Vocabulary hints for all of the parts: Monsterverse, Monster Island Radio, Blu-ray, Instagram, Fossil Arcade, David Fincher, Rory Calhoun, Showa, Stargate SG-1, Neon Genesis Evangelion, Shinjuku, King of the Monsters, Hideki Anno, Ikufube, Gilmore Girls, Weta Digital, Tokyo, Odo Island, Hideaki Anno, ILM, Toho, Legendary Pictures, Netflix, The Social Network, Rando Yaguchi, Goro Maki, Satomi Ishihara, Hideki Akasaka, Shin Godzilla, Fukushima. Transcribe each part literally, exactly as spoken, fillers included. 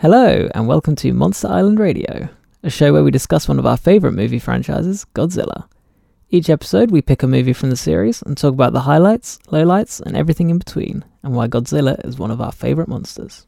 Hello, and welcome to Monster Island Radio, a show where we discuss one of our favourite movie franchises, Godzilla. Each episode, we pick a movie from the series and talk about the highlights, lowlights, and everything in between, and why Godzilla is one of our favourite monsters.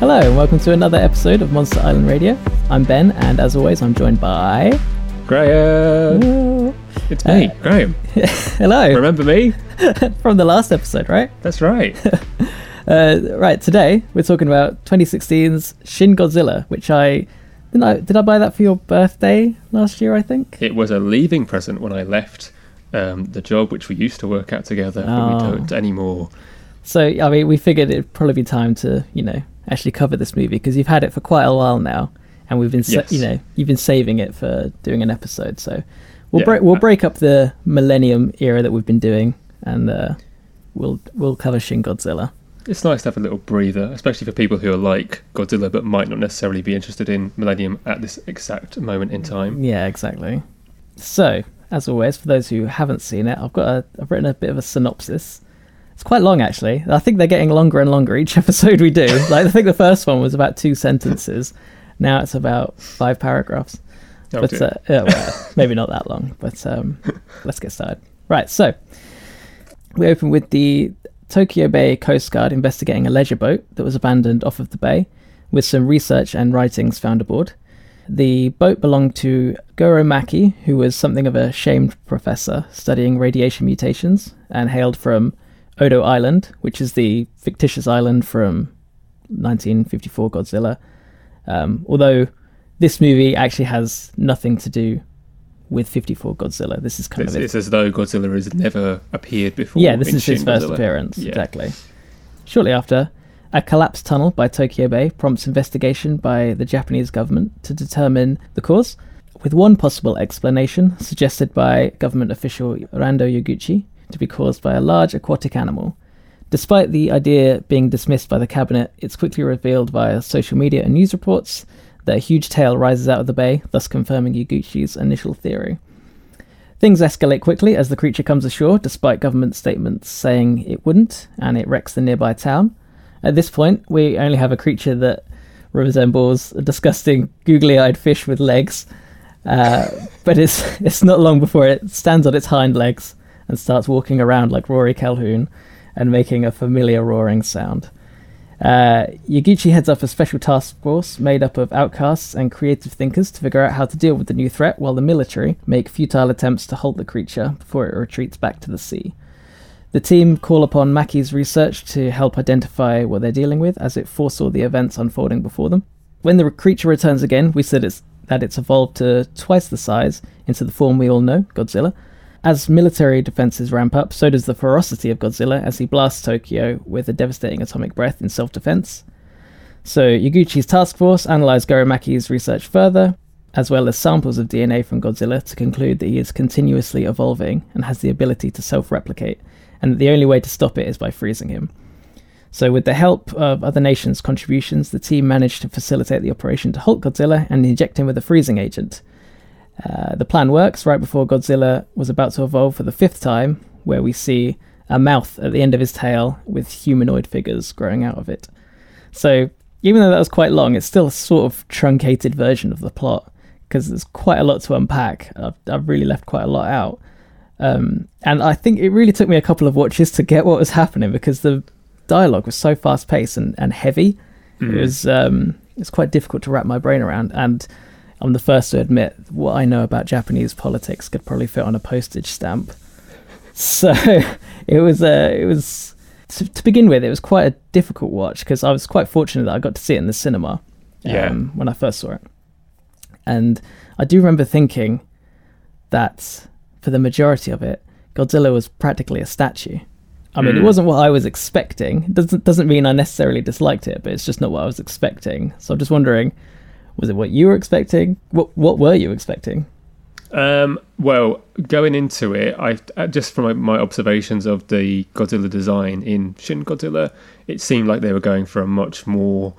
Hello and welcome to another episode of Monster Island Radio. I'm Ben, and as always, I'm joined by Graham. Ooh. It's me, uh, Graham. Hello. Remember me from the last episode, right? That's right. uh, right. Today we're talking about twenty sixteen's Shin Godzilla, which I didn't. I, did I buy that for your birthday last year? I think it was a leaving present when I left um, the job which we used to work at together, oh. but we don't anymore. So I mean, we figured it'd probably be time to, you know, actually cover this movie, because you've had it for quite a while now, and we've been sa- yes. you know you've been saving it for doing an episode. So we'll yeah, break we'll uh, break up the Millennium era that we've been doing, and uh, we'll we'll cover Shin Godzilla. It's nice to have a little breather, especially for people who are like Godzilla but might not necessarily be interested in Millennium at this exact moment in time. Yeah, exactly. So as always, for those who haven't seen it, I've got a, I've written a bit of a synopsis. It's quite long, actually. I think they're getting longer and longer each episode we do. Like, I think the first one was about two sentences. Now it's about five paragraphs. Oh, but uh, yeah, well, maybe not that long. But um, let's get started. Right, so we open with the Tokyo Bay Coast Guard investigating a leisure boat that was abandoned off of the bay, with some research and writings found aboard. The boat belonged to Goro Maki, who was something of a shamed professor studying radiation mutations, and hailed from Odo Island, which is the fictitious island from nineteen fifty-four Godzilla. Um, although this movie actually has nothing to do with fifty-four Godzilla. This is kind it's, of... It's as though Godzilla has never appeared before. Yeah, this is his first Godzilla. appearance, yeah. Exactly. Shortly after, a collapsed tunnel by Tokyo Bay prompts investigation by the Japanese government to determine the cause, with one possible explanation suggested by government official Rando Yaguchi to be caused by a large aquatic animal. Despite the idea being dismissed by the cabinet, it's quickly revealed via social media and news reports that a huge tail rises out of the bay, thus confirming Yaguchi's initial theory. Things escalate quickly as the creature comes ashore, despite government statements saying it wouldn't, and it wrecks the nearby town. At this point, we only have a creature that resembles a disgusting googly-eyed fish with legs, uh, but it's it's not long before it stands on its hind legs and starts walking around like Rory Calhoun and making a familiar roaring sound. Uh, Yaguchi heads up a special task force made up of outcasts and creative thinkers to figure out how to deal with the new threat, while the military make futile attempts to halt the creature before it retreats back to the sea. The team call upon Maki's research to help identify what they're dealing with, as it foresaw the events unfolding before them. When the creature returns again, we said it's, that it's evolved to twice the size into the form we all know, Godzilla. As military defences ramp up, so does the ferocity of Godzilla as he blasts Tokyo with a devastating atomic breath in self-defense. So Yaguchi's task force analysed Goro Maki's research further, as well as samples of D N A from Godzilla, to conclude that he is continuously evolving and has the ability to self-replicate, and that the only way to stop it is by freezing him. So with the help of other nations' contributions, the team managed to facilitate the operation to halt Godzilla and inject him with a freezing agent. Uh, the plan works right before Godzilla was about to evolve for the fifth time, where we see a mouth at the end of his tail with humanoid figures growing out of it. So even though that was quite long, it's still a sort of truncated version of the plot, because there's quite a lot to unpack. I've, I've really left quite a lot out. Um, and I think it really took me a couple of watches to get what was happening, because the dialogue was so fast-paced and, and heavy. Mm. It was um, it's quite difficult to wrap my brain around, and I'm the first to admit what I know about Japanese politics could probably fit on a postage stamp. So it was, uh, it was to, to begin with, it was quite a difficult watch, because I was quite fortunate that I got to see it in the cinema um, yeah. when I first saw it. And I do remember thinking that for the majority of it, Godzilla was practically a statue. I mean, mm. it wasn't what I was expecting. It doesn't doesn't mean I necessarily disliked it, but it's just not what I was expecting. So I'm just wondering, was it what you were expecting? What what were you expecting? Um, well, going into it, I just from my, my observations of the Godzilla design in Shin Godzilla, it seemed like they were going for a much more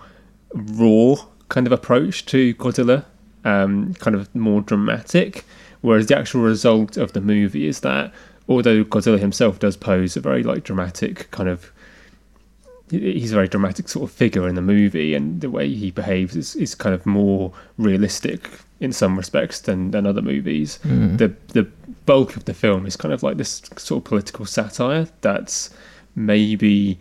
raw kind of approach to Godzilla, um, kind of more dramatic. Whereas the actual result of the movie is that, although Godzilla himself does pose a very like dramatic kind of, he's a very dramatic sort of figure in the movie, and the way he behaves is, is kind of more realistic in some respects than, than other movies. Mm. The the bulk of the film is kind of like this sort of political satire that's maybe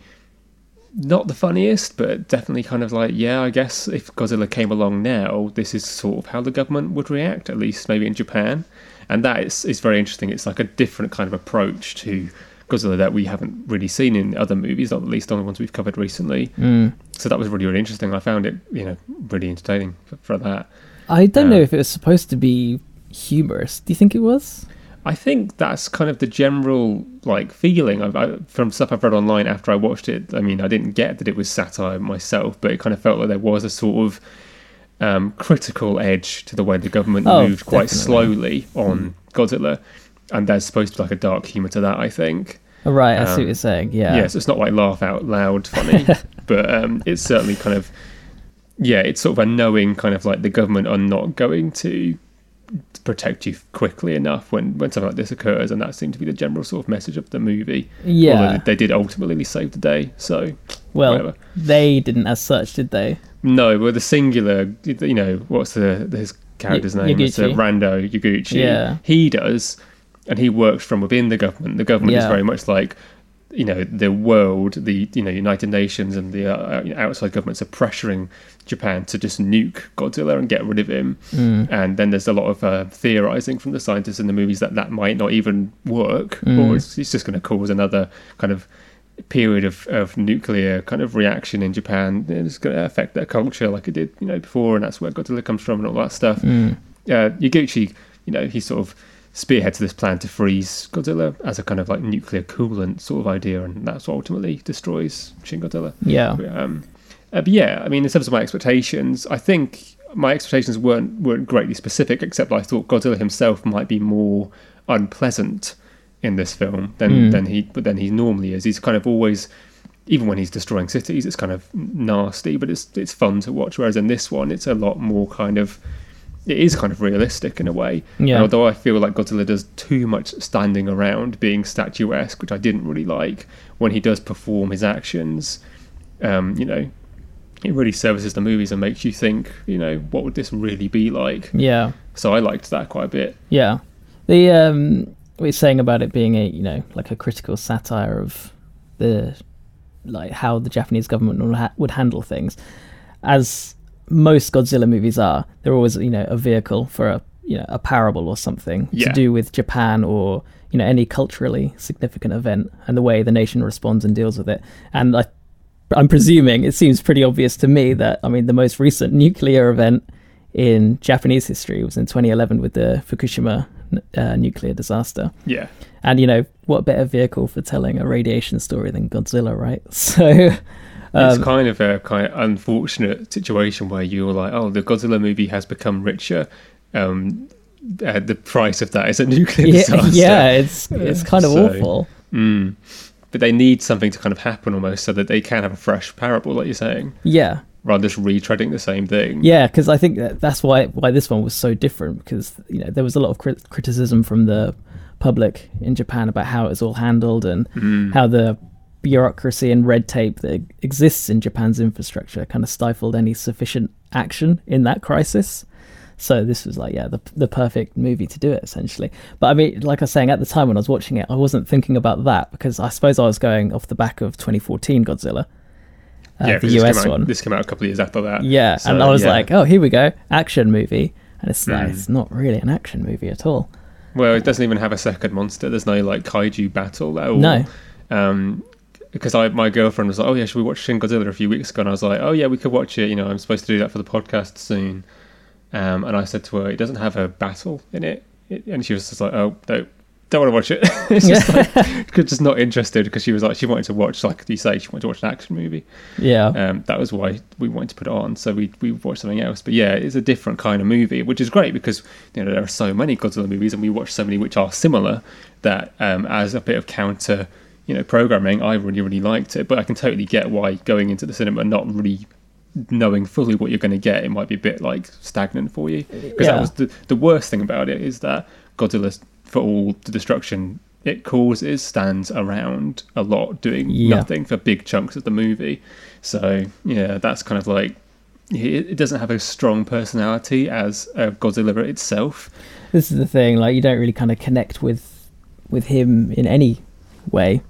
not the funniest, but definitely kind of like, yeah, I guess if Godzilla came along now, this is sort of how the government would react, at least maybe in Japan. And that is, is very interesting. It's like a different kind of approach to Godzilla that we haven't really seen in other movies, not at least on the ones we've covered recently. Mm. So that was really, really interesting. I found it, you know, really entertaining for, for that. I don't um, know if it was supposed to be humorous. Do you think it was? I think that's kind of the general like feeling I've, I, from stuff I've read online after I watched it. I mean, I didn't get that it was satire myself, but it kind of felt like there was a sort of Um, critical edge to the way the government oh, moved quite definitely. slowly on Godzilla, and there's supposed to be like a dark humour to that, I think. Right, I um, see what you're saying. Yeah, yeah. So it's not like laugh out loud funny, but um, it's certainly kind of yeah, it's sort of a knowing kind of like the government are not going to protect you quickly enough when when something like this occurs, and that seemed to be the general sort of message of the movie. Yeah, although they did ultimately save the day. So well, whatever. They didn't as such, did they? No, well, the singular, you know, what's the his character's y- name? Yaguchi. It's uh, Rando Yaguchi. Yeah. He does, and he works from within the government. The government yeah. is very much like, you know, the world, the you know United Nations and the uh, outside governments are pressuring Japan to just nuke Godzilla and get rid of him. Mm. And then there's a lot of uh, theorising from the scientists in the movies that that might not even work, mm. or it's, it's just going to cause another kind of period of, of nuclear kind of reaction in Japan. It's going to affect their culture like it did, you know, before, and that's where Godzilla comes from and all that stuff. Mm. Uh, Yaguchi, you know, he sort of spearheads this plan to freeze Godzilla as a kind of like nuclear coolant sort of idea, and that's what ultimately destroys Shin Godzilla. Yeah. But, um, uh, but yeah, I mean, in terms of my expectations, I think my expectations weren't weren't greatly specific, except I thought Godzilla himself might be more unpleasant in this film than mm. than he but then he normally is. He's kind of always, even when he's destroying cities, it's kind of nasty, but it's it's fun to watch. Whereas in this one, it's a lot more kind of, it is kind of realistic in a way. Yeah. And although I feel like Godzilla does too much standing around being statuesque, which I didn't really like, when he does perform his actions, um, you know, it really services the movies and makes you think, you know, what would this really be like? Yeah. So I liked that quite a bit. Yeah. The um What you're saying about it being a, you know, like a critical satire of the, like how the Japanese government would, ha- would handle things, as most Godzilla movies are, they're always, you know, a vehicle for a, you know, a parable or something yeah. to do with Japan or, you know, any culturally significant event and the way the nation responds and deals with it. And I, I'm presuming it seems pretty obvious to me that, I mean, the most recent nuclear event in Japanese history was in twenty eleven with the Fukushima Uh, nuclear disaster. Yeah. And you know, what better vehicle for telling a radiation story than Godzilla, right? So um, it's kind of a kind of unfortunate situation where you're like, oh, the Godzilla movie has become richer, um uh, the price of that is a nuclear yeah, disaster. Yeah, it's it's kind of so, awful. Mm, but they need something to kind of happen almost so that they can have a fresh parable, like you're saying. Yeah. Rather just retreading the same thing. Yeah, because I think that that's why why this one was so different, because you know there was a lot of crit- criticism from the public in Japan about how it was all handled and mm. how the bureaucracy and red tape that exists in Japan's infrastructure kind of stifled any sufficient action in that crisis. So this was like, yeah, the the perfect movie to do it, essentially. But I mean, like I was saying, at the time when I was watching it, I wasn't thinking about that, because I suppose I was going off the back of twenty fourteen Godzilla. Uh, yeah, the U S this out, one. This came out a couple of years after that. Yeah, so, and I was yeah. like, oh, here we go, action movie. And it's like, mm. it's not really an action movie at all. Well, it doesn't even have a second monster. There's no, like, kaiju battle at all. No. Um, because I, my girlfriend was like, oh, yeah, should we watch Shin Godzilla a few weeks ago? And I was like, oh, yeah, we could watch it. You know, I'm supposed to do that for the podcast soon. Um, and I said to her, it doesn't have a battle in it. it and she was just like, oh, no, don't want to watch it. It's just like, just not interested, because she was like, she wanted to watch, like you say, she wanted to watch an action movie. Yeah. Um, that was why we wanted to put it on. So we we watched something else. But yeah, it's a different kind of movie, which is great, because you know there are so many Godzilla movies, and we watch so many which are similar that um, as a bit of counter, you know, programming, I really, really liked it. But I can totally get why going into the cinema not really knowing fully what you're going to get, it might be a bit like stagnant for you, because yeah. that was the, the worst thing about it, is that Godzilla, for all the destruction it causes, stands around a lot doing yeah. nothing for big chunks of the movie. So yeah, that's kind of like, it doesn't have a strong personality as uh, Godzilla itself. This is the thing, like you don't really kind of connect with with him in any way.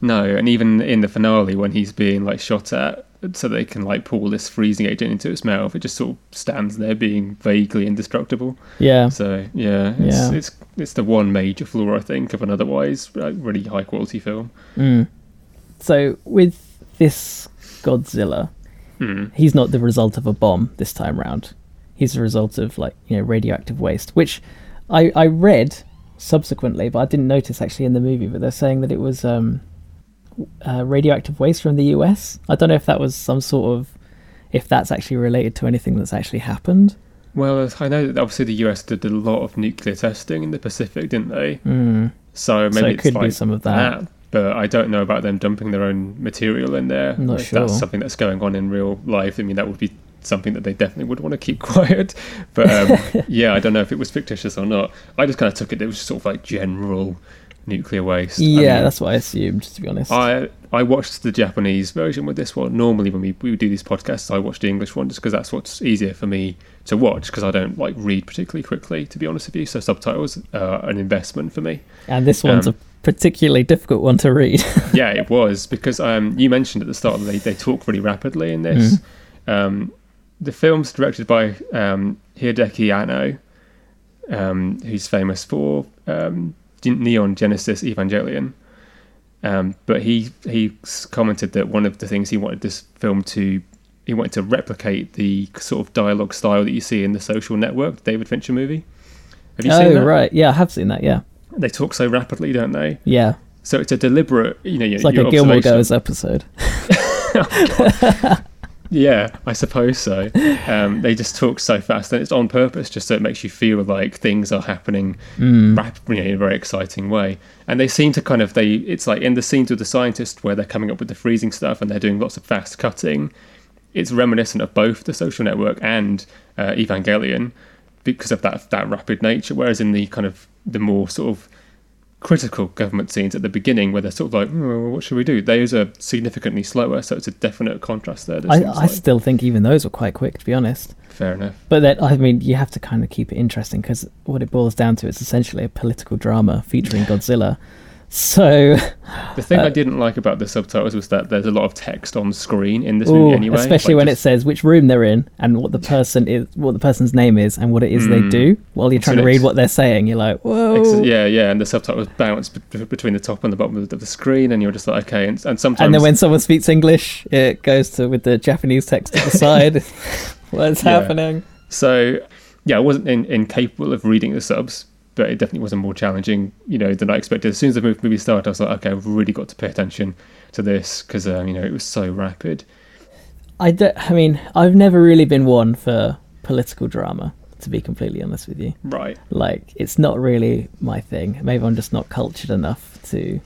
No, and even in the finale when he's being like shot at so they can like pull this freezing agent into its mouth, it just sort of stands there being vaguely indestructible. Yeah. So yeah, it's yeah. it's it's the one major flaw I think of an otherwise like, really high quality film. Mm. So with this Godzilla, mm. he's not the result of a bomb this time round. He's the result of like you know radioactive waste, which I I read subsequently, but I didn't notice actually in the movie. But they're saying that it was. Um, Uh, radioactive waste from the U S. I don't know if that was some sort of, if that's actually related to anything that's actually happened. Well, I know that obviously the U S did a lot of nuclear testing in the Pacific, didn't they? Mm. So maybe so it it's could like be some of that. that. But I don't know about them dumping their own material in there. I'm not like, sure. That's something that's going on in real life. I mean, that would be something that they definitely would want to keep quiet. But um, yeah, I don't know if it was fictitious or not. I just kind of took it. It was sort of like general nuclear waste. Yeah, I mean, that's what I assumed, to be honest. I I watched the Japanese version with this one. Normally when we, we do these podcasts, I watch the English one just because that's what's easier for me to watch, because I don't like read particularly quickly, to be honest with you. So subtitles are an investment for me. And this one's um, a particularly difficult one to read. Yeah, it was, because um, you mentioned at the start that they, they talk really rapidly in this. Mm. Um, the film's directed by um, Hideki Anno, um, who's famous for... Um, Neon Genesis Evangelion, um, but he he commented that one of the things he wanted this film to he wanted to replicate the sort of dialogue style that you see in The Social Network, the David Fincher movie. Have you oh, seen that? Oh right, yeah, I have seen that. Yeah, they talk so rapidly, don't they? Yeah. So it's a deliberate, you know, it's your, like your a Gilmore Girls episode. Oh, yeah, I suppose so. Um, they just talk so fast, and it's on purpose, just so it makes you feel like things are happening mm. rapidly, you know, in a very exciting way. And they seem to kind of they. It's like in the scenes with the scientists where they're coming up with the freezing stuff, and they're doing lots of fast cutting. It's reminiscent of both The Social Network and uh, Evangelion because of that that rapid nature. Whereas in the kind of the more sort of critical government scenes at the beginning where they're sort of like, oh, what should we do? Those are significantly slower, so it's a definite contrast there. I, I like. still think even those were quite quick, to be honest. Fair enough. But then, I mean, you have to kind of keep it interesting, because what it boils down to is essentially a political drama featuring Godzilla. So the thing uh, I didn't like about the subtitles was that there's a lot of text on screen in this ooh, movie anyway. Especially like when just, it says which room they're in and what the person is, what the person's name is, and what it is mm, they do. While you're trying to read what they're saying, you're like, whoa. Ex- yeah, yeah. And the subtitles bounce b- between the top and the bottom of the, of the screen, and you're just like, okay. And, and sometimes, and then when someone speaks English, it goes to with the Japanese text to the side. What's yeah. happening? So yeah, I wasn't in, incapable of reading the subs. But it definitely wasn't more challenging, you know, than I expected. As soon as the movie started, I was like, okay, I've really got to pay attention to this because, um, you know, it was so rapid. I, don't, I mean, I've never really been one for political drama, to be completely honest with you. Right. Like, it's not really my thing. Maybe I'm just not cultured enough to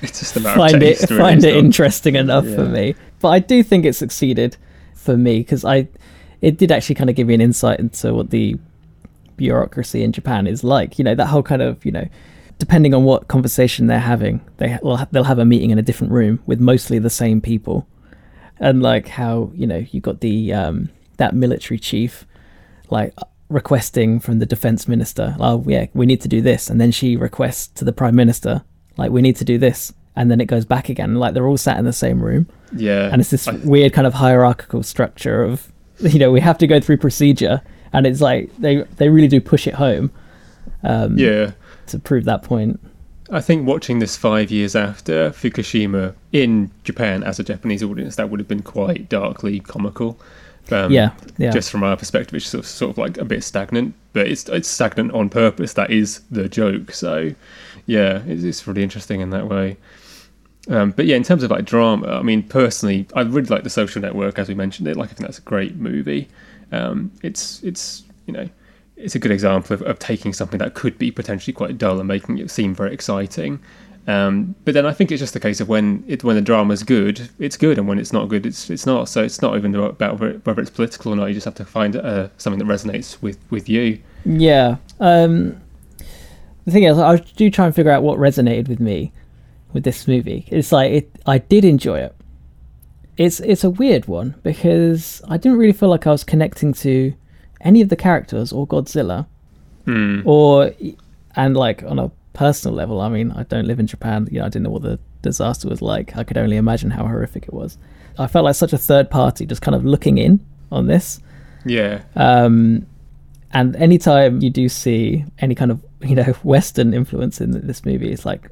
it's just a matter find, of taste, it, really, find it interesting enough yeah. for me. But I do think it succeeded for me because I, it did actually kind of give me an insight into what the bureaucracy in Japan is like, you know, that whole kind of, you know, depending on what conversation they're having, they will ha- they'll have a meeting in a different room with mostly the same people, and like how, you know, you got the um that military chief like requesting from the defense minister, oh yeah, we need to do this, and then she requests to the prime minister, like, we need to do this, and then it goes back again, like they're all sat in the same room. Yeah, and it's this I... weird kind of hierarchical structure of, you know, we have to go through procedure. And it's like they, they really do push it home, um, yeah, to prove that point. I think watching this five years after Fukushima in Japan as a Japanese audience, that would have been quite darkly comical. Um, yeah, yeah. Just from our perspective, it's sort of, sort of like a bit stagnant, but it's it's stagnant on purpose. That is the joke. So, yeah, it's, it's really interesting in that way. Um, but yeah, in terms of like drama, I mean, personally, I really like The Social Network, as we mentioned it. Like, I think that's a great movie. Um, it's it's you know, it's a good example of, of taking something that could be potentially quite dull and making it seem very exciting. Um, but then I think it's just a case of when it when the drama's good, it's good, and when it's not good, it's it's not. So it's not even about whether it's political or not. You just have to find uh, something that resonates with with you. Yeah. Um, the thing is, I do try and figure out what resonated with me with this movie. It's like it, I did enjoy it. It's it's a weird one because I didn't really feel like I was connecting to any of the characters or Godzilla, mm. or and like on a personal level. I mean, I don't live in Japan. You know, I didn't know what the disaster was like. I could only imagine how horrific it was. I felt like such a third party, just kind of looking in on this. Yeah. Um, and anytime you do see any kind of you know Western influence in this movie, it's like.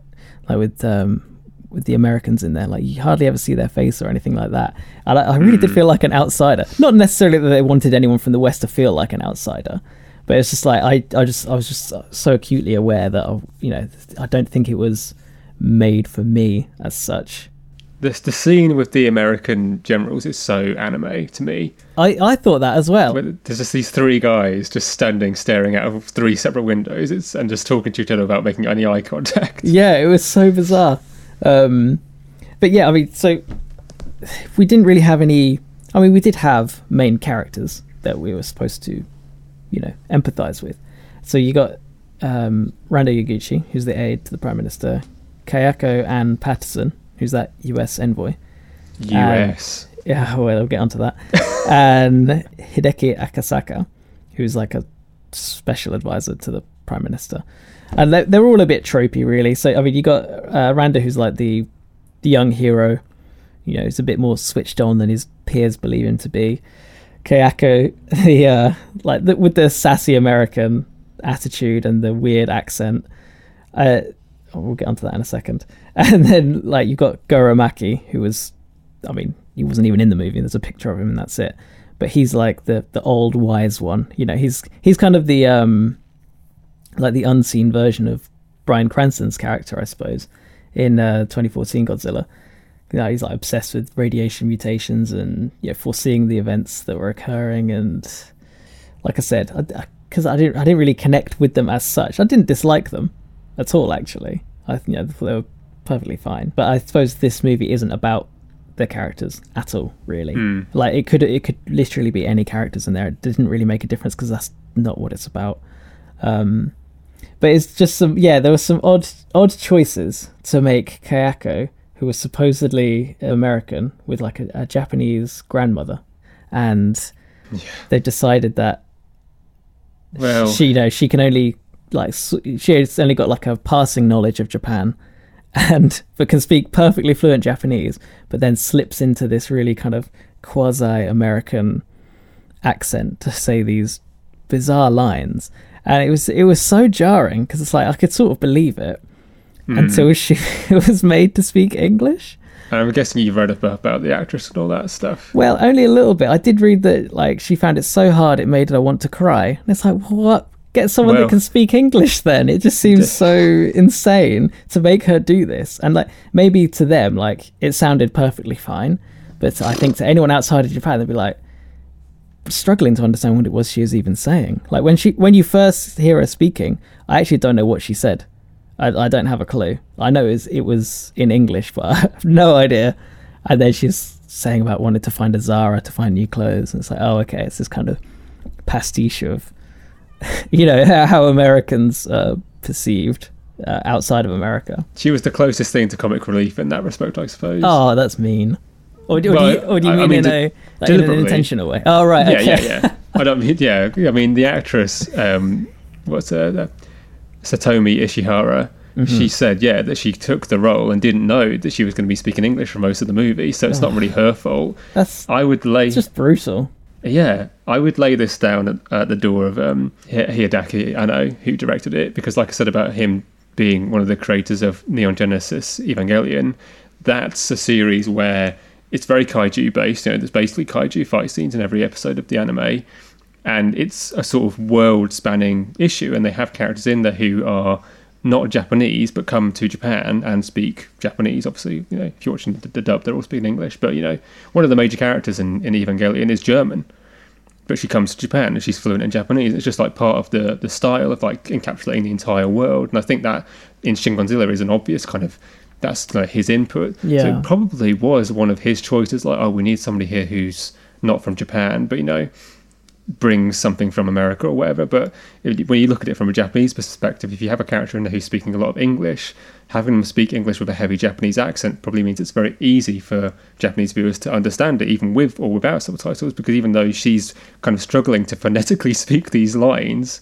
Like with um, with the Americans in there, like you hardly ever see their face or anything like that. And I, I really mm. did feel like an outsider. Not necessarily that they wanted anyone from the West to feel like an outsider, but it's just like I, I just I was just so acutely aware that I, you know I don't think it was made for me as such. The the scene with the American generals is so anime to me. I, I thought that as well. There's just these three guys just standing, staring out of three separate windows, it's, and just talking to each other without making any eye contact. Yeah, it was so bizarre. Um, but yeah, I mean, so we didn't really have any. I mean, we did have main characters that we were supposed to, you know, empathise with. So you got um, Rando Yaguchi, who's the aide to the Prime Minister, Kayako Ann Patterson. Who's that U S envoy? U S. Um, yeah, well, we'll get onto that. And Hideki Akasaka, who's like a special advisor to the Prime Minister. And they're, they're all a bit tropey, really. So, I mean, you got uh, Randa, who's like the, the young hero. You know, he's a bit more switched on than his peers believe him to be. Kayako, the, uh, like the, with the sassy American attitude and the weird accent. Uh, we'll get onto that in a second. And then, like, you've got Goro Maki, who was, I mean, he wasn't even in the movie. There's a picture of him and that's it. But he's, like, the the old wise one. You know, he's he's kind of the, um, like, the unseen version of Bryan Cranston's character, I suppose, in uh, twenty fourteen Godzilla. You know, he's, like, obsessed with radiation mutations and, you know, foreseeing the events that were occurring. And, like I said, because I, I, I, didn't, I didn't really connect with them as such. I didn't dislike them at all, actually. I you know, thought they were perfectly fine, but I suppose this movie isn't about the characters at all, really. Mm. Like it could it could literally be any characters in there. It didn't really make a difference because that's not what it's about. Um, but it's just some yeah, there were some odd odd choices to make Kayako, who was supposedly American with like a, a Japanese grandmother, and yeah. They decided that well, she you know she can only. Like she's only got like a passing knowledge of Japan, and but can speak perfectly fluent Japanese, but then slips into this really kind of quasi-American accent to say these bizarre lines, and it was it was so jarring because it's like I could sort of believe it mm. until she was made to speak English. I'm guessing you read about, about the actress and all that stuff. Well, only a little bit. I did read that like she found it so hard it made her want to cry, and it's like what. Get someone well, that can speak English then. It just seems so insane to make her do this. And like maybe to them, like it sounded perfectly fine. But I think to anyone outside of Japan, they'd be like struggling to understand what it was she was even saying. Like when she when you first hear her speaking, I actually don't know what she said. I, I don't have a clue. I know it was, it was in English, but I have no idea. And then she's saying about wanted to find a Zara to find new clothes. And it's like, oh, okay, it's this kind of pastiche of you know how Americans are uh, perceived uh, outside of America. She was the closest thing to comic relief in that respect, I suppose. Oh, that's mean. Or do, well, or do, you, or do you mean, I mean in, de- a, like in an intentional way? Oh, right. Okay. Yeah, yeah, yeah. I don't mean. Yeah, I mean the actress. Um, what's her? Uh, Satomi Ishihara. Mm-hmm. She said, yeah, that she took the role and didn't know that she was going to be speaking English for most of the movie, so it's oh, not really her fault. That's. I would lay. It's just brutal. Yeah, I would lay this down at, at the door of um, Hideaki Anno, who directed it, because like I said about him being one of the creators of Neon Genesis Evangelion, that's a series where it's very kaiju based. You know, there's basically kaiju fight scenes in every episode of the anime, and it's a sort of world-spanning issue, and they have characters in there who are not Japanese but come to Japan and speak Japanese. Obviously, you know, if you're watching the, the dub, they're all speaking English. But you know, one of the major characters in, in Evangelion is German, but she comes to Japan and she's fluent in Japanese. It's just like part of the the style of like encapsulating the entire world. And I think that in Shin Godzilla is an obvious kind of, that's like his input. Yeah. So it probably was one of his choices, like, oh, we need somebody here who's not from Japan, but you know, brings something from America or whatever. But if, when you look at it from a Japanese perspective, if you have a character in there who's speaking a lot of English, having them speak English with a heavy Japanese accent probably means it's very easy for Japanese viewers to understand it, even with or without subtitles, because even though she's kind of struggling to phonetically speak these lines,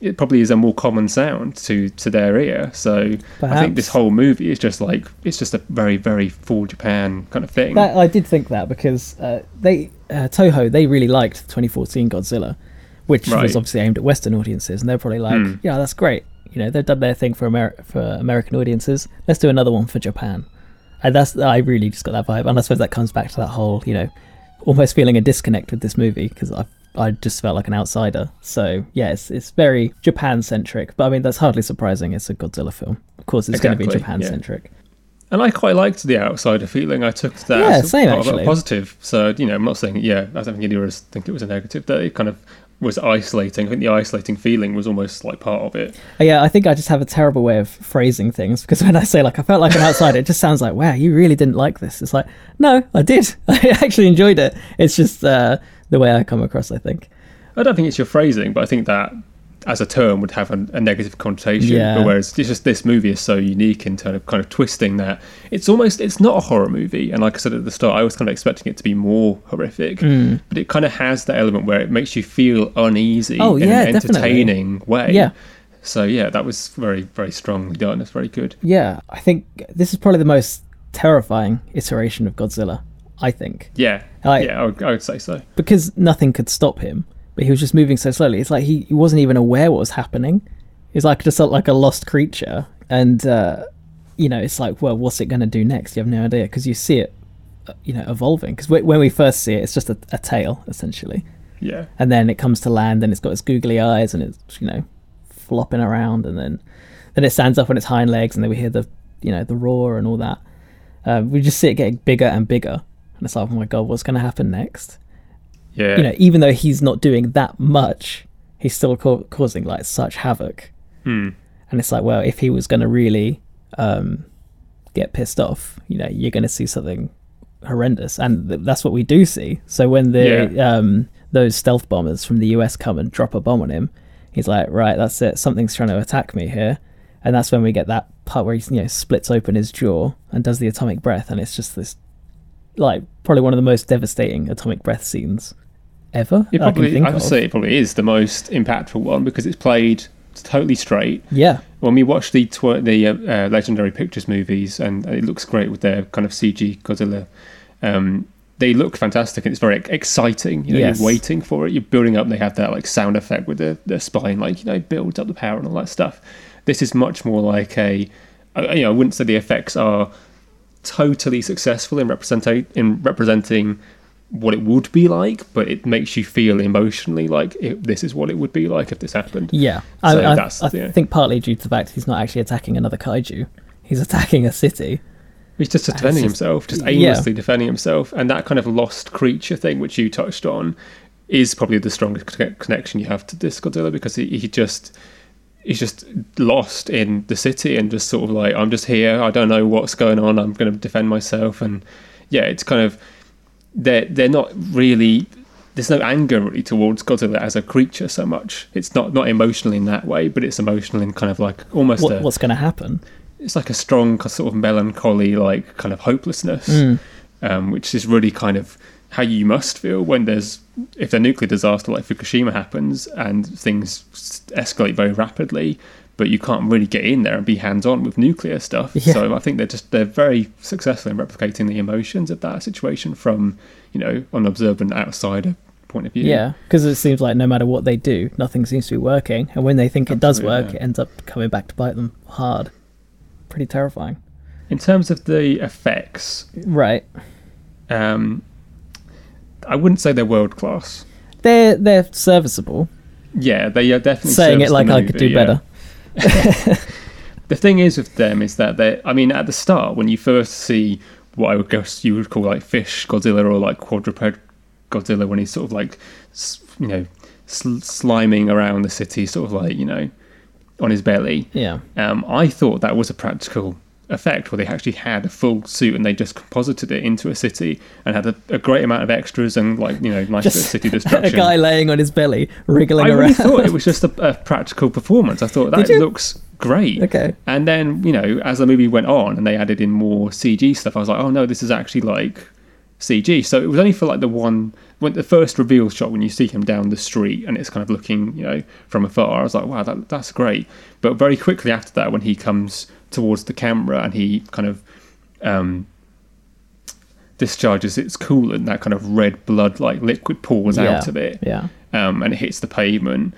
it probably is a more common sound to, to their ear. So perhaps. I think this whole movie is just like, it's just a very, very for Japan kind of thing. That, I did think that because uh, they uh, Toho, they really liked the twenty fourteen Godzilla, which right. was obviously aimed at Western audiences. And they're probably like, hmm. yeah, that's great. You know, they've done their thing for, Ameri- for American audiences. Let's do another one for Japan. And that's, I really just got that vibe. And I suppose that comes back to that whole, you know, almost feeling a disconnect with this movie because I've, I just felt like an outsider. So, yes, yeah, it's, it's very Japan-centric. But, I mean, that's hardly surprising. It's a Godzilla film. Of course, it's exactly, going to be Japan-centric. Yeah. And I quite liked the outsider feeling. I took that yeah, as same, part actually. Of a positive. So, you know, I'm not saying, yeah, I don't think anyone think it was a negative. That it kind of was isolating. I think the isolating feeling was almost like part of it. Yeah, I think I just have a terrible way of phrasing things. Because when I say, like, I felt like an outsider, it just sounds like, wow, you really didn't like this. It's like, no, I did. I actually enjoyed it. It's just... Uh, the way I come across, I think. I don't think it's your phrasing, but I think that as a term would have a, a negative connotation. Yeah. But whereas it's just this movie is so unique in terms of kind of twisting that. It's almost, it's not a horror movie. And like I said at the start, I was kind of expecting it to be more horrific. Mm. But it kind of has that element where it makes you feel uneasy oh, in yeah, an entertaining definitely. Way. Yeah. So yeah, that was very, very strongly done. It's very good. Yeah, I think this is probably the most terrifying iteration of Godzilla. I think. Yeah, like, yeah, I would, I would say so. Because nothing could stop him, but he was just moving so slowly. It's like he, he wasn't even aware what was happening. He's like just like a lost creature, and uh, you know, it's like, well, what's it going to do next? You have no idea because you see it, you know, evolving. Because when we first see it, it's just a, a tail essentially. Yeah. And then it comes to land, and it's got its googly eyes, and it's, you know, flopping around, and then then it stands up on its hind legs, and then we hear the, you know, the roar and all that. Uh, we just see it getting bigger and bigger. It's like, oh my god, what's going to happen next? Yeah, you know, even though he's not doing that much, he's still ca- causing like such havoc. Mm. And it's like, well, if he was going to really um, get pissed off, you know, you're going to see something horrendous, and th- that's what we do see. So when the yeah. um, those stealth bombers from the U S come and drop a bomb on him, he's like, right, that's it. Something's trying to attack me here, and that's when we get that part where he, you know, splits open his jaw and does the atomic breath, and it's just this. Like probably one of the most devastating atomic breath scenes ever. It probably, I can think I would of. Say it probably is the most impactful one because it's played totally straight. Yeah. When we watch the tw- the uh, uh, Legendary Pictures movies, and it looks great with their kind of C G Godzilla. Um, they look fantastic, and it's very exciting. You know, yes. You're waiting for it. You're building up. And they have that like sound effect with the the spine, like, you know, builds up the power and all that stuff. This is much more like a, you know, I wouldn't say the effects are. Totally successful in representing in representing what it would be like, but it makes you feel emotionally like it, this is what it would be like if this happened. Yeah, so I, I, that's, I you know. think partly due to the fact he's not actually attacking another kaiju; he's attacking a city. He's just defending just, himself, just aimlessly yeah. defending himself, and that kind of lost creature thing, which you touched on, is probably the strongest connection you have to this Godzilla because he, he just. He's just lost in the city and just sort of like, I'm just here. I don't know what's going on. I'm going to defend myself. And yeah, it's kind of, they're, they're not really, there's no anger really towards Godzilla as a creature so much. It's not, not emotional in that way, but it's emotional in kind of like almost what, a, what's going to happen. It's like a strong sort of melancholy, like kind of hopelessness, mm. um, which is really kind of how you must feel when there's, if the nuclear disaster like Fukushima happens and things escalate very rapidly, but you can't really get in there and be hands-on with nuclear stuff. Yeah. So I think they're just they're very successful in replicating the emotions of that situation from, you know, an observant outsider point of view. Yeah, because it seems like no matter what they do, nothing seems to be working, and when they think Absolutely, it does work, yeah. it ends up coming back to bite them hard. Pretty terrifying. In terms of the effects, right? Um. I wouldn't say they're world class. They're they're serviceable. Yeah, they are definitely saying serviceable it like movie, I could do yeah. better. The thing is with them is that they, I mean, at the start, when you first see what I would guess you would call like fish Godzilla or like quadruped Godzilla, when he's sort of like, you know, sl- sliming around the city, sort of like, you know, on his belly. Yeah. Um, I thought that was a practical effect where they actually had a full suit and they just composited it into a city and had a, a great amount of extras and, like, you know, nice bit of city destruction. A guy laying on his belly, wriggling I around. I really thought it was just a, a practical performance. I thought that looks great. Okay. And then, you know, as the movie went on and they added in more C G stuff, I was like, oh no, this is actually like C G. So it was only for like the one, when the first reveal shot, when you see him down the street and it's kind of looking, you know, from afar, I was like, wow, that, that's great. But very quickly after that, when he comes towards the camera and he kind of um, discharges its coolant, that kind of red blood like liquid pours yeah, out of it yeah. um, and it hits the pavement,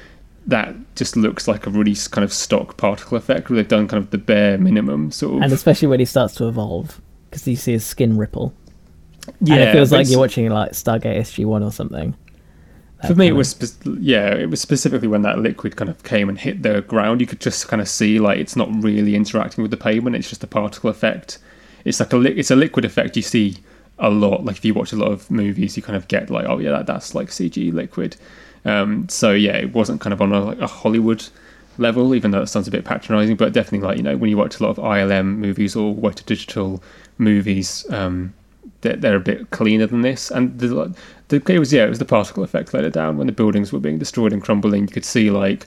that just looks like a really kind of stock particle effect where they've done kind of the bare minimum sort of. And especially when he starts to evolve, because you see his skin ripple. Yeah, and it feels like you're watching like Stargate S G one or something. That for me, it was spe- yeah, it was specifically when that liquid kind of came and hit the ground. You could just kind of see like it's not really interacting with the pavement; it's just a particle effect. It's like a li- it's a liquid effect you see a lot. Like if you watch a lot of movies, you kind of get like, oh yeah, that, that's like C G liquid. Um, so yeah, it wasn't kind of on a, like a Hollywood level, even though it sounds a bit patronising, but definitely like, you know, when you watch a lot of I L M movies or Weta Digital movies. Um, They're a bit cleaner than this, and the, the it was yeah, it was the particle effect later down when the buildings were being destroyed and crumbling. You could see like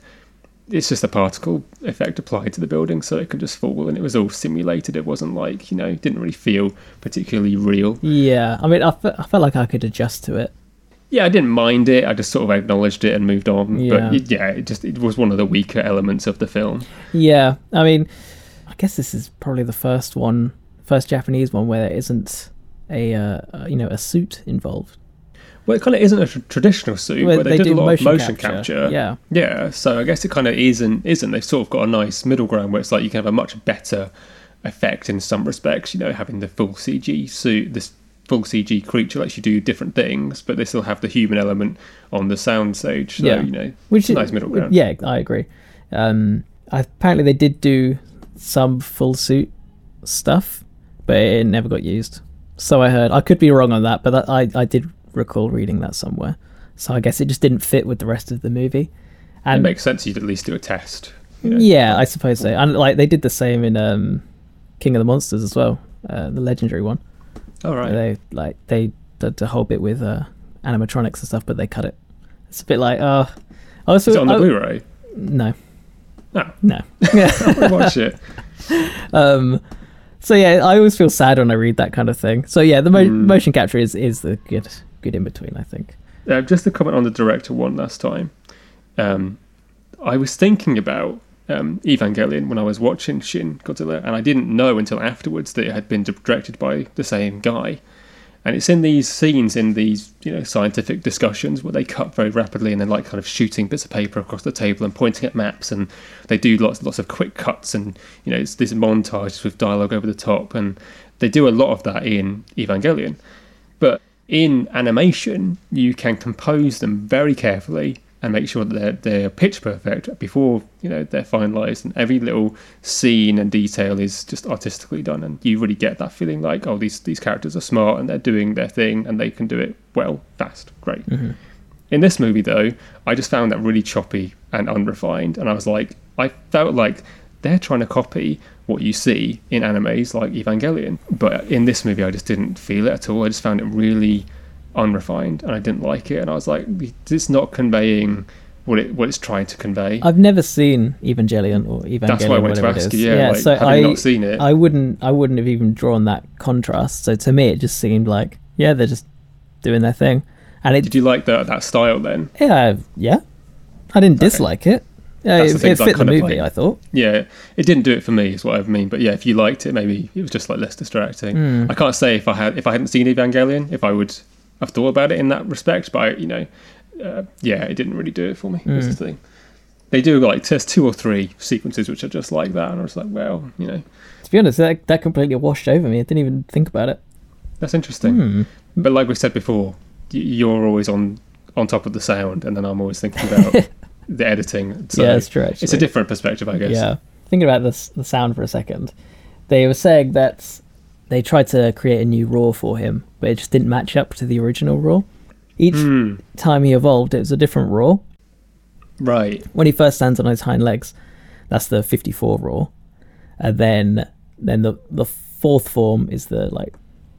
it's just a particle effect applied to the building, so it could just fall, and it was all simulated. It wasn't like, you know, it didn't really feel particularly real. Yeah, I mean, I, fe- I felt like I could adjust to it. Yeah, I didn't mind it. I just sort of acknowledged it and moved on. Yeah. But it, yeah, it just it was one of the weaker elements of the film. Yeah, I mean, I guess this is probably the first one, first Japanese one where there isn't a uh, you know a suit involved. Well, it kind of isn't a tr- traditional suit, well, but they, they did a lot motion of motion capture. capture. Yeah, yeah. So I guess it kind of isn't. Isn't they've sort of got a nice middle ground where it's like you can have a much better effect in some respects. You know, having the full C G suit, this full C G creature lets you do different things, but they still have the human element on the soundstage. So yeah. You know, which it's is a nice middle ground. Yeah, I agree. Um, apparently they did do some full suit stuff, but it never got used. So I heard. I could be wrong on that, but that, I, I did recall reading that somewhere. So I guess it just didn't fit with the rest of the movie. And it makes sense you'd at least do a test. You know? Yeah, I suppose so. And like they did the same in um, King of the Monsters as well, uh, the legendary one. Oh right. They like they did a whole bit with uh, animatronics and stuff, but they cut it. It's a bit like oh, uh, is it on the I, Blu-ray? No. No. No. Yeah. I wouldn't watch it. Um. So yeah, I always feel sad when I read that kind of thing. So yeah, the mo- mm. motion capture is, is the good good in between, I think. Uh, just to comment on the director one last time, um, I was thinking about um, Evangelion when I was watching Shin Godzilla, and I didn't know until afterwards that it had been directed by the same guy. And it's in these scenes, in these, you know, scientific discussions where they cut very rapidly and they're like kind of shooting bits of paper across the table and pointing at maps, and they do lots and lots of quick cuts and, you know, it's this montage with dialogue over the top, and they do a lot of that in Evangelion. But in animation, you can compose them very carefully and make sure that they're, they're pitch perfect before, you know, they're finalised, and every little scene and detail is just artistically done, and you really get that feeling like, oh, these these characters are smart and they're doing their thing and they can do it well, fast, great. Mm-hmm. In this movie, though, I just found that really choppy and unrefined, and I was like, I felt like they're trying to copy what you see in animes like Evangelion, but in this movie I just didn't feel it at all. I just found it really unrefined, and I didn't like it, and I was like, it's not conveying what it what it's trying to convey. I've never seen Evangelion or Evangelion. That's why I wanted to ask you. Yeah, yeah, like, so having I, not seen it, I wouldn't I wouldn't have even drawn that contrast. So to me, it just seemed like, yeah, they're just doing their thing. And it, did you like that that style then? Yeah, yeah, I didn't okay. dislike it. Yeah, it, it fit the movie, like, I thought. Yeah, it didn't do it for me, is what I mean. But yeah, if you liked it, maybe it was just like less distracting. Mm. I can't say if I had if I hadn't seen Evangelion, if I would. I've thought about it in that respect, but I, you know, uh, yeah, it didn't really do it for me. Mm. That's the thing. They do like test two or three sequences which are just like that, and I was like, well, you know. To be honest, that that completely washed over me. I didn't even think about it. That's interesting. Mm. But like we said before, you're always on on top of the sound, and then I'm always thinking about the editing. So yeah, that's true. Actually. It's a different perspective, I guess. Yeah, thinking about this, the sound for a second, they were saying that they tried to create a new roar for him, but it just didn't match up to the original roar. Each mm. time he evolved, it was a different roar. Right. When he first stands on his hind legs, that's the fifty-four roar. And then then the the fourth form is the like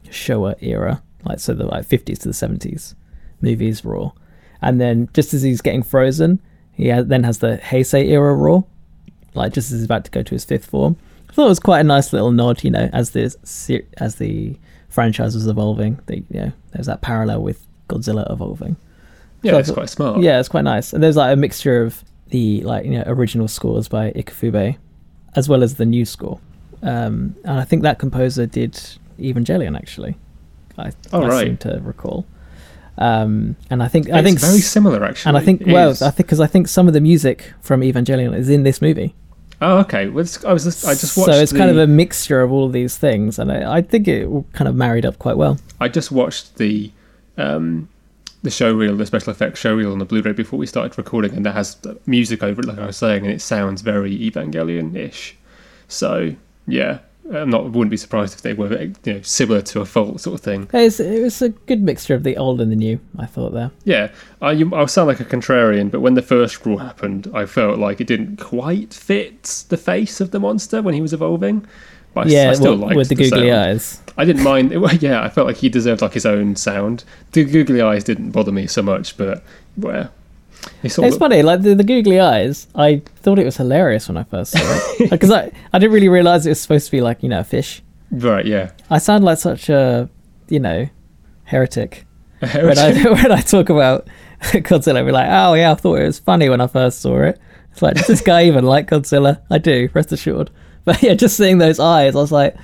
Showa era, like so the like fifties to the seventies movies roar. And then just as he's getting frozen, he ha- then has the Heisei era roar, like just as he's about to go to his fifth form. I thought it was quite a nice little nod, you know, as this ser- as the franchise was evolving, the, you know, there's that parallel with Godzilla evolving. Yeah, so it's quite smart. Yeah, it's quite nice. And there's like a mixture of the like you know original scores by Ikufube, as well as the new score. Um, and I think that composer did Evangelion, actually. I, oh, I right. seem to recall. Um, and I think it's I think very similar, actually. And I think it well, is. I think because I think some of the music from Evangelion is in this movie. Oh, okay. Well, I was just, I just watched. So it's the... kind of a mixture of all of these things, and I, I think it kind of married up quite well. I just watched the. Um... the showreel, the special effects showreel on the Blu-ray before we started recording, and that has music over it, like I was saying, and it sounds very Evangelion-ish. So, yeah, I'm not wouldn't be surprised if they were you know, similar to a fault sort of thing. It's, it was a good mixture of the old and the new, I thought, there. Yeah, I, I sound like a contrarian, but when the first rule happened, I felt like it didn't quite fit the face of the monster when he was evolving. I, yeah, I still well, liked with the, the googly sound. Eyes. I didn't mind. It, yeah, I felt like he deserved like his own sound. The googly eyes didn't bother me so much, but well, it's looked... funny. Like the, the googly eyes, I thought it was hilarious when I first saw it because I, I didn't really realize it was supposed to be like you know a fish. Right. Yeah. I sound like such a you know heretic, a heretic. when I when I talk about Godzilla. We're like, oh yeah, I thought it was funny when I first saw it. It's like, does this guy even like Godzilla? I do. Rest assured. But yeah, just seeing those eyes, I was like,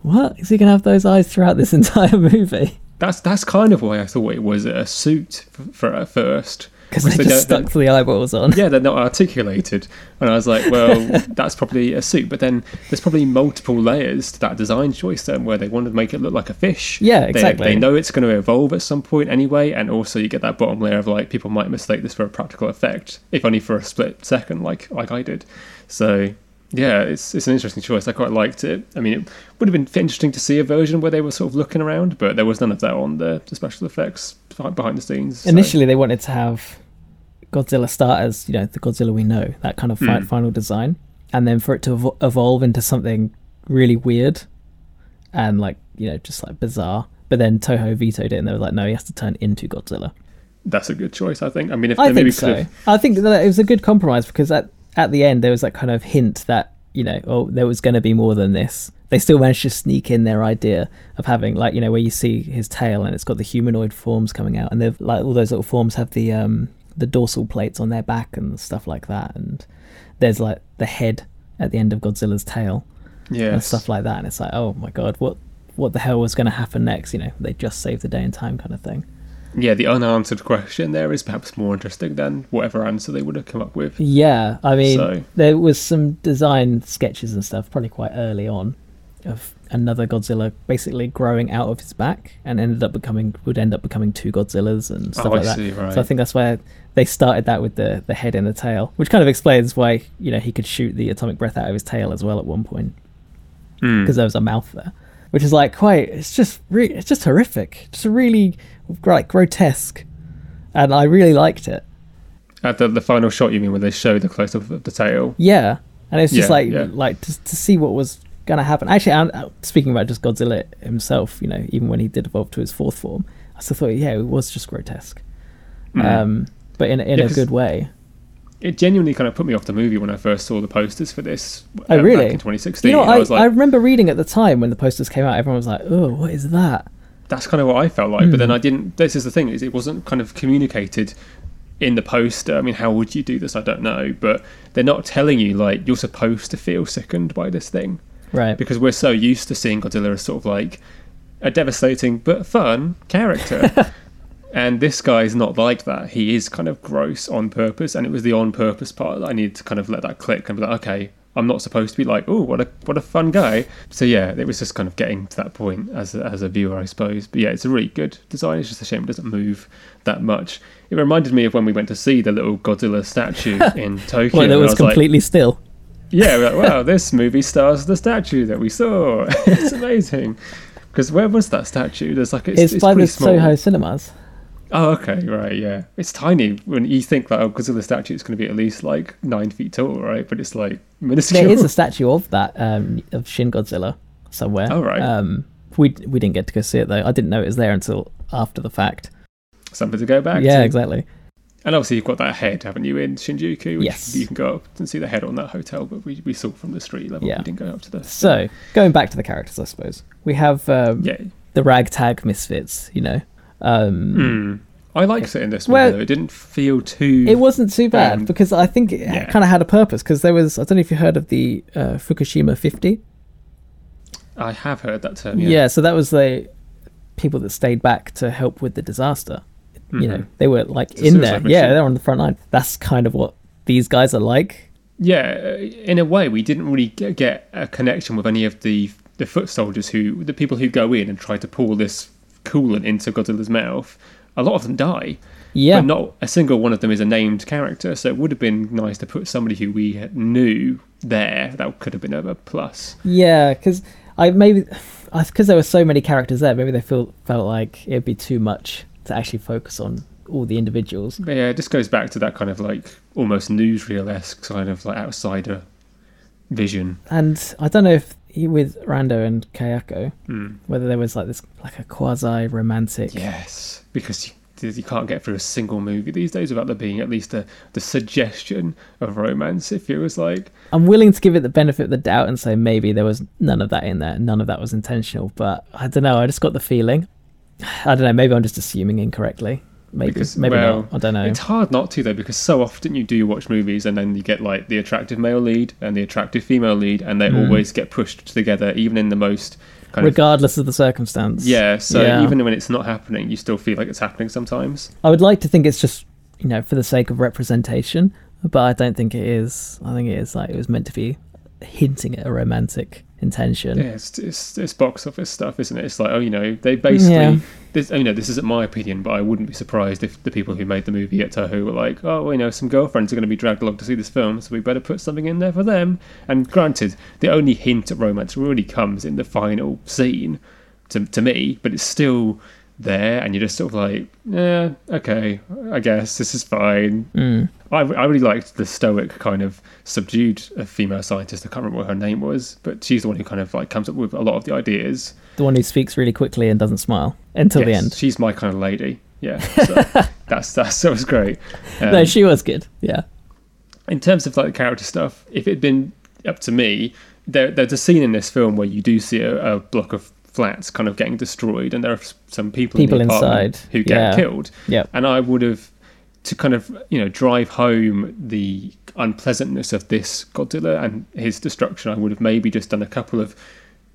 what? Is he going to have those eyes throughout this entire movie? That's that's kind of why I thought it was a suit for at first. Because they, they just stuck the eyeballs on. Yeah, they're not articulated. And I was like, well, that's probably a suit. But then there's probably multiple layers to that design choice then where they wanted to make it look like a fish. Yeah, exactly. They, they know it's going to evolve at some point anyway. And also you get that bottom layer of like, people might mistake this for a practical effect, if only for a split second, like like I did. So... yeah, it's it's an interesting choice. I quite liked it. I mean, it would have been interesting to see a version where they were sort of looking around, but there was none of that on the, the special effects behind the scenes. So. Initially, they wanted to have Godzilla start as, you know, the Godzilla we know, that kind of fi- mm. final design, and then for it to ev- evolve into something really weird and, like, you know, just, like, bizarre. But then Toho vetoed it, and they were like, no, he has to turn into Godzilla. That's a good choice, I think. I mean, if I think so. Could've... I think that it was a good compromise, because that... at the end, there was that kind of hint that, you know, oh, there was going to be more than this. They still managed to sneak in their idea of having, like, you know, where you see his tail and it's got the humanoid forms coming out, and they've like all those little forms have the um the dorsal plates on their back and stuff like that, and there's like the head at the end of Godzilla's tail, yeah, and stuff like that. And it's like, oh my god, what what the hell was going to happen next? You know, they just saved the day in time, kind of thing. Yeah, the unanswered question there is perhaps more interesting than whatever answer they would have come up with. Yeah, I mean, so. There was some design sketches and stuff, probably quite early on, of another Godzilla basically growing out of his back and ended up becoming would end up becoming two Godzillas and stuff oh, like I that. See, right. So I think that's where they started that with the the head and the tail, which kind of explains why you know he could shoot the atomic breath out of his tail as well at one point, because mm. there was a mouth there. Which is like quite, it's just re- it's just horrific. Just really like grotesque, and I really liked it. At the, the final shot, you mean, where they show the close up of the tail? Yeah, and it's just yeah, like yeah. like to, to see what was going to happen. Actually, I'm, speaking about just Godzilla himself, you know, even when he did evolve to his fourth form, I still thought, yeah, it was just grotesque, mm. um, but in in yeah, a good way. It genuinely kind of put me off the movie when I first saw the posters for this. Oh, um, really? Back in twenty sixteen. You know, I, I, was like, I remember reading at the time when the posters came out, everyone was like, oh, what is that? That's kind of what I felt like. Mm. But then I didn't... This is the thing, is it wasn't kind of communicated in the poster. I mean, how would you do this? I don't know. But they're not telling you, like, you're supposed to feel sickened by this thing. Right. Because we're so used to seeing Godzilla as sort of like a devastating but fun character. And this guy is not like that. He is kind of gross on purpose, and it was the on purpose part that I needed to kind of let that click and be like, okay, I'm not supposed to be like, oh, what a what a fun guy. So yeah, it was just kind of getting to that point as a, as a viewer, I suppose. But yeah, it's a really good design. It's just a shame it doesn't move that much. It reminded me of when we went to see the little Godzilla statue in Tokyo. Well, that was, was completely like, still. Yeah, we're like, wow, this movie stars the statue that we saw. It's amazing. Because where was that statue? There's like It's, it's, it's by the Soho cinemas. Oh, okay, right, yeah. It's tiny when you think that, like, oh, because of the statue, it's going to be at least like nine feet tall, right? But it's like minuscule. There is a statue of that, um, of Shin Godzilla somewhere. Oh, right. Um, we, we didn't get to go see it, though. I didn't know it was there until after the fact. Something to go back yeah, to. Yeah, exactly. And obviously you've got that head, haven't you, in Shinjuku? Which yes. You can go up and see the head on that hotel, but we, we saw from the street level. Yeah. We didn't go up to the... So, going back to the characters, I suppose. We have um, yeah. the ragtag misfits, you know. Um, mm. I liked it in this well, one, though. It didn't feel too... It wasn't too bad, um, because I think it yeah. kind of had a purpose, because there was... I don't know if you heard of the uh, Fukushima fifty. I have heard that term, yeah. Yeah, so that was the people that stayed back to help with the disaster. You mm-hmm. know, they were like it's in there. Mission. Yeah, they're on the front line. That's kind of what these guys are like. Yeah, in a way, we didn't really get a connection with any of the the foot soldiers who, the people who go in and try to pour this coolant into Godzilla's mouth. A lot of them die. Yeah. But not a single one of them is a named character. So it would have been nice to put somebody who we knew there. That could have been a plus. Yeah, because I maybe because there were so many characters there, maybe they feel, felt like it'd be too much to actually focus on all the individuals. But yeah, it just goes back to that kind of like almost newsreel-esque kind of like outsider vision. And I don't know if he, with Rando and Kayako, mm. whether there was like this like a quasi-romantic... Yes, because you, you can't get through a single movie these days without there being at least a, the suggestion of romance, if it was like... I'm willing to give it the benefit of the doubt and say maybe there was none of that in there, none of that was intentional, but I don't know, I just got the feeling... I don't know, maybe I'm just assuming incorrectly. Maybe, because, maybe well, not, I don't know. It's hard not to, though, because so often you do watch movies and then you get, like, the attractive male lead and the attractive female lead, and they mm. always get pushed together, even in the most... kind Regardless of, of the circumstance. Yeah, so yeah. even when it's not happening, you still feel like it's happening sometimes. I would like to think it's just, you know, for the sake of representation, but I don't think it is. I think it is, like, it was meant to be hinting at a romantic... intention. Yeah, it's, it's it's box office stuff, isn't it? It's like, oh, you know, they basically yeah. this. You know, this isn't my opinion, but I wouldn't be surprised if the people who made the movie at Toho were like, oh, well, you know, some girlfriends are going to be dragged along to see this film, so we better put something in there for them. And granted, the only hint at romance really comes in the final scene, to to me, but it's still there, and you're just sort of like, yeah, okay, I guess this is fine. Mm. I, I really liked the stoic kind of subdued female scientist. I can't remember what her name was, but she's the one who kind of like comes up with a lot of the ideas. The one who speaks really quickly and doesn't smile until yes, the end. She's my kind of lady. Yeah, so that's that's that was great. Um, no, she was good. Yeah. In terms of like character stuff, if it'd been up to me, there there's a scene in this film where you do see a, a block of flats kind of getting destroyed, and there are some people, people in the apartment inside who get yeah. killed. Yeah, and I would have. To kind of, you know, drive home the unpleasantness of this Godzilla and his destruction, I would have maybe just done a couple of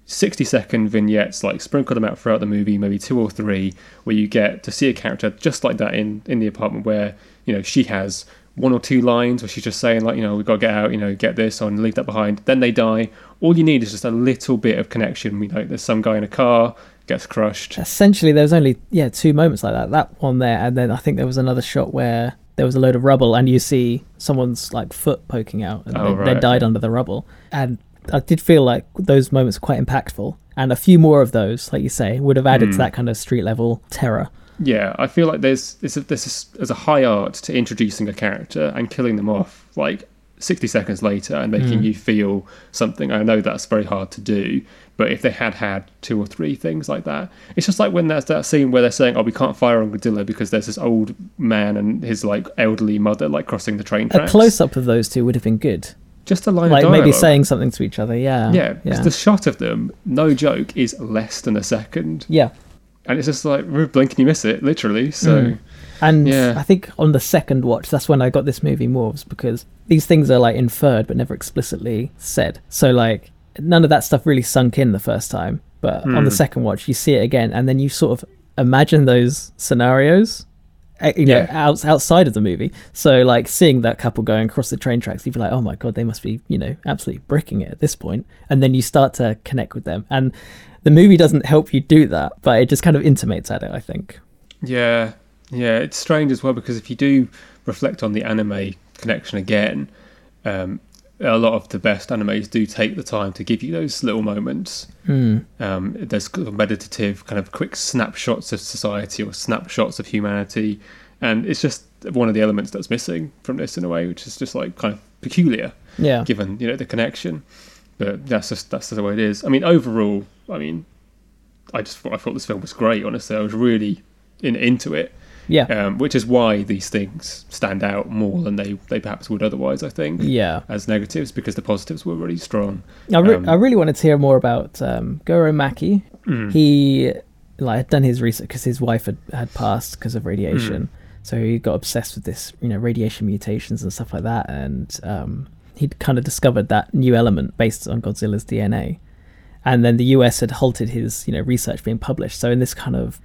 sixty second vignettes, like sprinkle them out throughout the movie, maybe two or three, where you get to see a character just like that in in the apartment, where, you know, she has one or two lines where she's just saying, like, you know, we've got to get out, you know, get this on, leave that behind. Then they die. All you need is just a little bit of connection. You know, there's some guy in a car gets crushed. Essentially, there was only yeah two moments like that. That one there, and then I think there was another shot where there was a load of rubble, and you see someone's like foot poking out, and oh, they, right. they died under the rubble. And I did feel like those moments were quite impactful, and a few more of those, like you say, would have added mm. to that kind of street level terror. Yeah, I feel like there's there's a, there's a, there's a high art to introducing a character and killing them off like sixty seconds later and making mm. you feel something. I know that's very hard to do, but if they had had two or three things like that, it's just like when there's that scene where they're saying, oh, we can't fire on Godzilla because there's this old man and his like elderly mother like crossing the train tracks. A close-up of those two would have been good. Just a line like of dialogue. Maybe saying something to each other. Yeah, yeah, yeah. The shot of them, no joke, is less than a second. Yeah, and it's just like blink and you miss it, literally. So mm. and yeah. I think on the second watch, that's when I got this movie more, because these things are like inferred but never explicitly said. So like none of that stuff really sunk in the first time, but mm. on the second watch you see it again, and then you sort of imagine those scenarios, you know, yeah. out, outside of the movie. So like seeing that couple going across the train tracks, you'd be like, oh my god, they must be, you know, absolutely bricking it at this point. And then you start to connect with them, and the movie doesn't help you do that, but it just kind of intimates at it, I think. Yeah, yeah, it's strange as well, because if you do reflect on the anime connection again, um, a lot of the best animes do take the time to give you those little moments. Mm. Um, there's meditative kind of quick snapshots of society or snapshots of humanity. And it's just one of the elements that's missing from this in a way, which is just like kind of peculiar, yeah. given, you know, the connection. But that's just, that's the way it is. I mean, overall, I mean, I just thought, I thought this film was great, honestly. I was really in, into it. Yeah. Um, which is why these things stand out more than they, they perhaps would otherwise, I think. Yeah. As negatives, because the positives were really strong. I, re- um, I really wanted to hear more about um, Goro Maki. Mm. He like had done his research because his wife had, had passed because of radiation. Mm. So he got obsessed with this, you know, radiation mutations and stuff like that. And um, he'd kind of discovered that new element based on Godzilla's D N A. And then the U S had halted his, you know, research being published. So in this kind of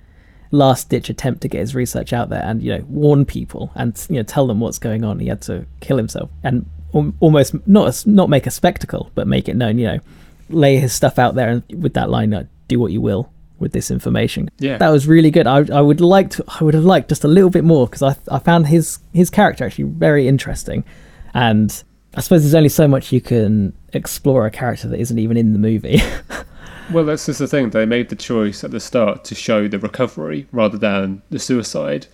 last-ditch attempt to get his research out there and, you know, warn people and, you know, tell them what's going on, he had to kill himself and almost not not make a spectacle, but make it known, you know, lay his stuff out there, and with that line, like, do what you will with this information. Yeah, that was really good. I I would like to I would have liked just a little bit more, because I I found his his character actually very interesting, and I suppose there's only so much you can explore a character that isn't even in the movie. Well, that's just the thing. They made the choice at the start to show the recovery rather than the suicide.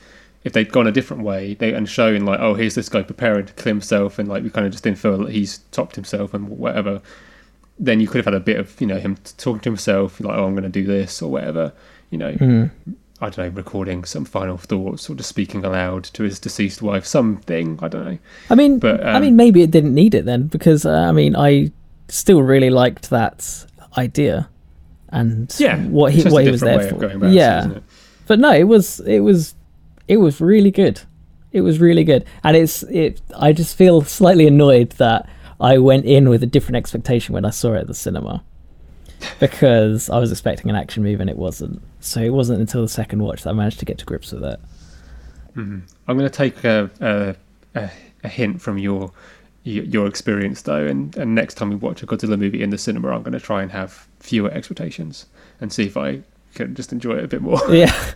If they'd gone a different way they and shown, like, oh, here's this guy preparing to kill himself, and, like, we kind of just infer that he's topped himself and whatever, then you could have had a bit of, you know, him talking to himself, like, oh, I'm going to do this or whatever, you know. Mm. I don't know, recording some final thoughts or just speaking aloud to his deceased wife, something, I don't know. I mean, but, um, I mean, maybe it didn't need it then, because, uh, I mean, I still really liked that idea. And yeah, what he what he was there for, yeah. It, it? But no, it was it was it was really good. It was really good, and it's it. I just feel slightly annoyed that I went in with a different expectation when I saw it at the cinema, because I was expecting an action movie and it wasn't. So it wasn't until the second watch that I managed to get to grips with it. Mm-hmm. I'm going to take a, a a hint from your your experience though, and, and next time we watch a Godzilla movie in the cinema, I'm going to try and have fewer expectations and see if I can just enjoy it a bit more. Yeah.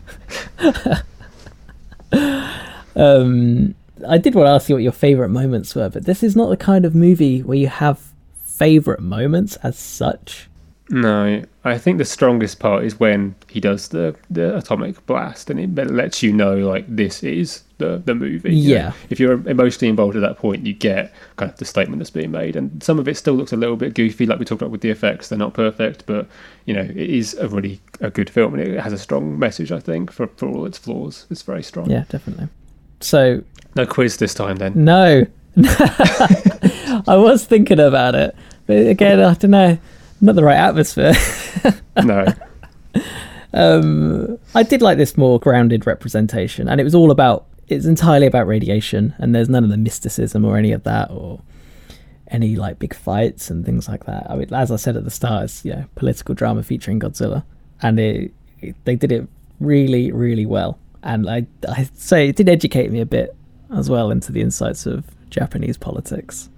um, I did want to ask you what your favourite moments were, but this is not the kind of movie where you have favourite moments as such. No, I think the strongest part is when he does the, the atomic blast, and it lets you know, like, this is the, the movie. Yeah. You know? If you're emotionally involved at that point, you get kind of the statement that's being made, and some of it still looks a little bit goofy, like we talked about with the effects. They're not perfect, but, you know, it is a really a good film, and it has a strong message, I think, for, for all its flaws. It's very strong. Yeah, definitely. So... No quiz this time, then. No. I was thinking about it, but again, I don't know... Not the right atmosphere. No. Um, I did like this more grounded representation, and it was all about, it's entirely about radiation, and there's none of the mysticism or any of that, or any, like, big fights and things like that. I mean, as I said at the start, it's, you know, political drama featuring Godzilla, and it, it, they did it really, really well. And I, I say it did educate me a bit as well into the insights of Japanese politics.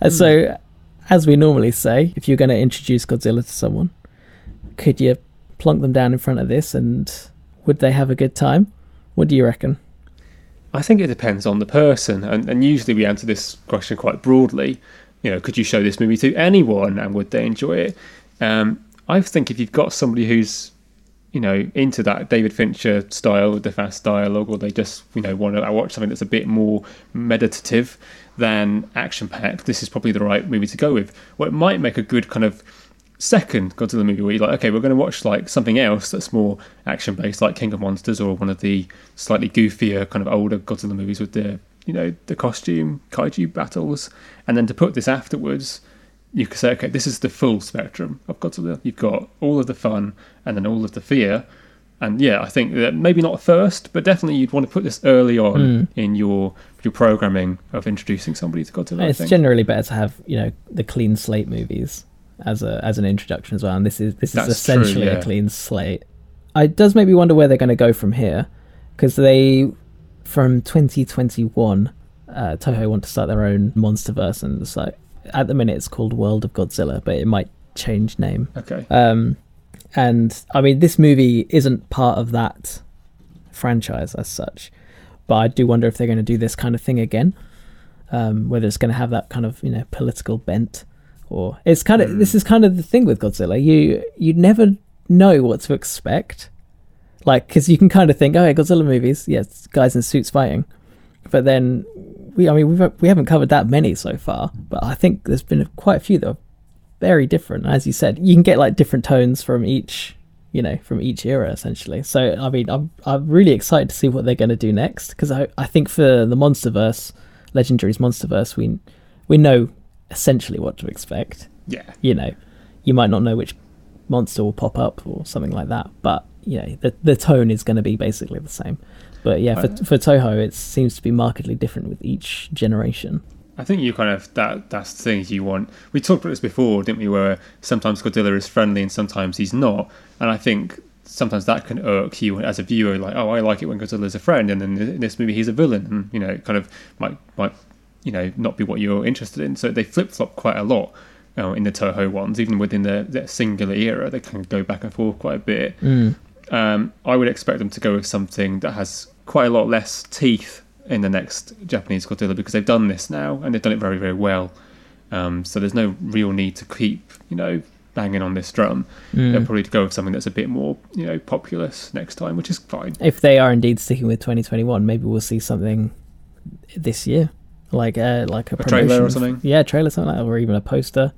And mm. so... As we normally say, if you're going to introduce Godzilla to someone, could you plonk them down in front of this, and would they have a good time? What do you reckon? I think it depends on the person, and, and usually we answer this question quite broadly. You know, could you show this movie to anyone, and would they enjoy it? Um, I think if you've got somebody who's, you know, into that David Fincher style with the fast dialogue, or they just, you know, want to watch something that's a bit more meditative than action-packed, this is probably the right movie to go with. Well, it might make a good kind of second Godzilla movie where you're like, okay, we're going to watch, like, something else that's more action-based, like King of Monsters, or one of the slightly goofier kind of older Godzilla movies with the, you know, the costume kaiju battles. And then to put this afterwards... You could say, okay, this is the full spectrum of Godzilla. You've got all of the fun and then all of the fear. And yeah, I think that maybe not first, but definitely you'd want to put this early on mm. in your your programming of introducing somebody to Godzilla. And it's I think. generally better to have, you know, the clean slate movies as a as an introduction as well. And this is this is That's essentially true, yeah. a clean slate. It does make me wonder where they're going to go from here, because they from twenty twenty-one, uh, Toho want to start their own Monsterverse, and it's like. At the minute, it's called World of Godzilla, but it might change name. Okay. Um, and, I mean, this movie isn't part of that franchise as such, but I do wonder if they're going to do this kind of thing again. um, whether it's going to have that kind of, you know, political bent, or it's kind of mm. this is kind of the thing with Godzilla. You you never know what to expect, like, because you can kind of think, oh, yeah, Godzilla movies, yes, yeah, guys in suits fighting, but then we I mean we've, we haven't covered that many so far, but I think there's been quite a few that are very different. As you said, you can get like different tones from each. You know, from each era, essentially. So, I mean, I'm I'm really excited to see what they're going to do next, because I I think for the Monsterverse, Legendary's Monsterverse, we we know essentially what to expect. Yeah. You know, you might not know which monster will pop up or something like that, but you know, the the tone is going to be basically the same. But yeah, for for Toho, it seems to be markedly different with each generation. I think you kind of that that's the thing you want. We talked about this before, didn't we, where sometimes Godzilla is friendly and sometimes he's not, and I think sometimes that can irk you as a viewer, like, oh, I like it when Godzilla's a friend, and then in this movie he's a villain, and you know, it kind of might might you know not be what you're interested in. So they flip-flop quite a lot uh, in the Toho ones, even within their, their singular era. They kind of go back and forth quite a bit. mm. um, I would expect them to go with something that has quite a lot less teeth in the next Japanese Godzilla, because they've done this now and they've done it very, very well. Um, so there's no real need to keep, you know, banging on this drum. Mm. They'll probably go with something that's a bit more, you know, populous next time, which is fine. If they are indeed sticking with twenty twenty-one, maybe we'll see something this year, like uh, like a, a trailer or something. Yeah, trailer, something like that, or even a poster.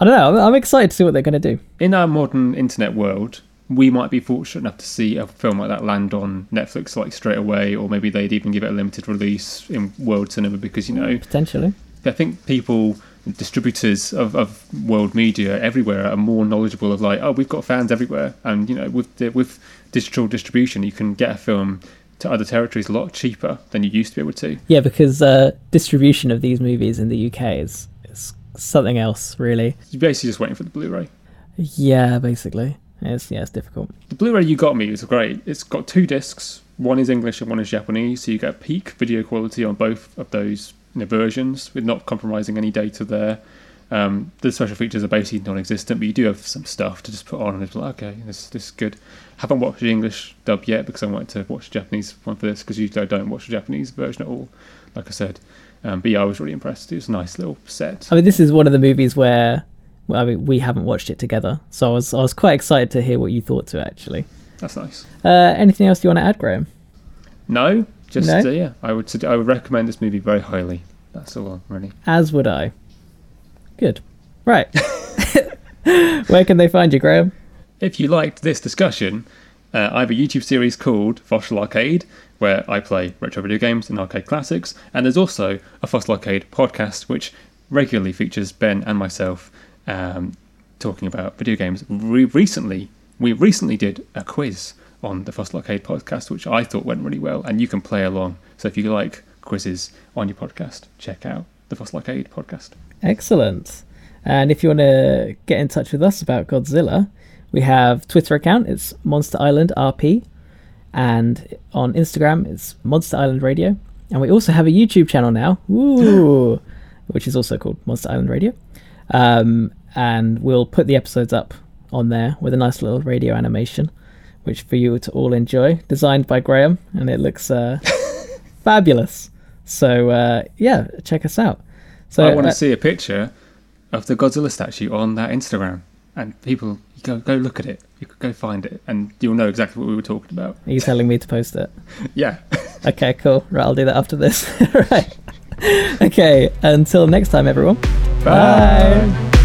I don't know. I'm excited to see what they're going to do. In our modern internet world, we might be fortunate enough to see a film like that land on Netflix like straight away, or maybe they'd even give it a limited release in world cinema, because, you know, potentially. I think people, distributors of, of world media everywhere, are more knowledgeable of like, oh, we've got fans everywhere, and you know, with with digital distribution, you can get a film to other territories a lot cheaper than you used to be able to. Yeah, because uh, distribution of these movies in the U K is, is something else, really. You're basically just waiting for the Blu-ray. Yeah, basically. It's, yeah, it's difficult. The Blu-ray you got me is great. It's got two discs. One is English and one is Japanese, so you get peak video quality on both of those, you know, versions, with not compromising any data there. Um, the special features are basically non-existent, but you do have some stuff to just put on and it's like, okay, this, this is good. Haven't watched the English dub yet, because I wanted to watch the Japanese one for this, because usually I don't watch the Japanese version at all, like I said. Um, but yeah, I was really impressed. It was a nice little set. I mean, this is one of the movies where... Well, I mean, we haven't watched it together, so I was I was quite excited to hear what you thought to it, actually. That's nice. Uh, anything else you want to add, Graham? No, just no? Uh, yeah. I would I would recommend this movie very highly. That's all, really. As would I. Good. Right. Where can they find you, Graham? If you liked this discussion, uh, I have a YouTube series called Fossil Arcade, where I play retro video games and arcade classics, and there's also a Fossil Arcade podcast, which regularly features Ben and myself. Um, talking about video games. We recently, we recently did a quiz on the Fossil Arcade podcast, which I thought went really well, and you can play along. So if you like quizzes on your podcast, check out the Fossil Arcade podcast. Excellent. And if you want to get in touch with us about Godzilla, we have Twitter account, it's Monster Island R P, and on Instagram, it's Monster Island Radio. And we also have a YouTube channel now, ooh, which is also called Monster Island Radio. Um, and we'll put the episodes up on there with a nice little radio animation, which for you to all enjoy, designed by Graham, and it looks uh, fabulous. So uh, yeah, check us out. So I want to uh, see a picture of the Godzilla statue on that Instagram, and people go go look at it. You could go find it, and you'll know exactly what we were talking about. Are you telling me to post it? Yeah. Okay, cool. Right, I'll do that after this. Right. Okay. Until next time, everyone. Bye. Bye.